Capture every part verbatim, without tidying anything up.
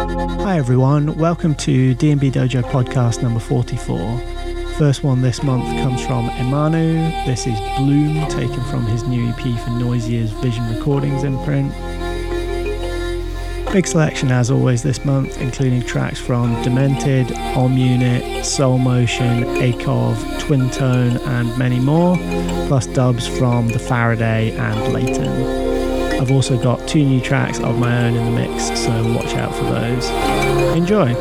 Hi everyone, welcome to D and B Dojo Podcast number forty-four. First one this month comes from Emanu. This is Bloom, taken from his new E P for Noisier's Vision Recordings imprint. Big selection as always this month, including tracks from Demented, Om Unit, Soul Motion, Acov, Twin Tone and many more, plus dubs from The Faraday and Layton. I've also got two new tracks of my own in the mix, so watch out for those. Enjoy!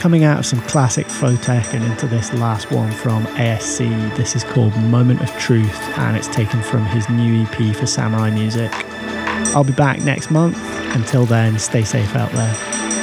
Coming out of some classic Photek and into this last one from A S C. This is called Moment of Truth and it's taken from his new E P for Samurai Music. I'll be back next month. Until then, stay safe out there.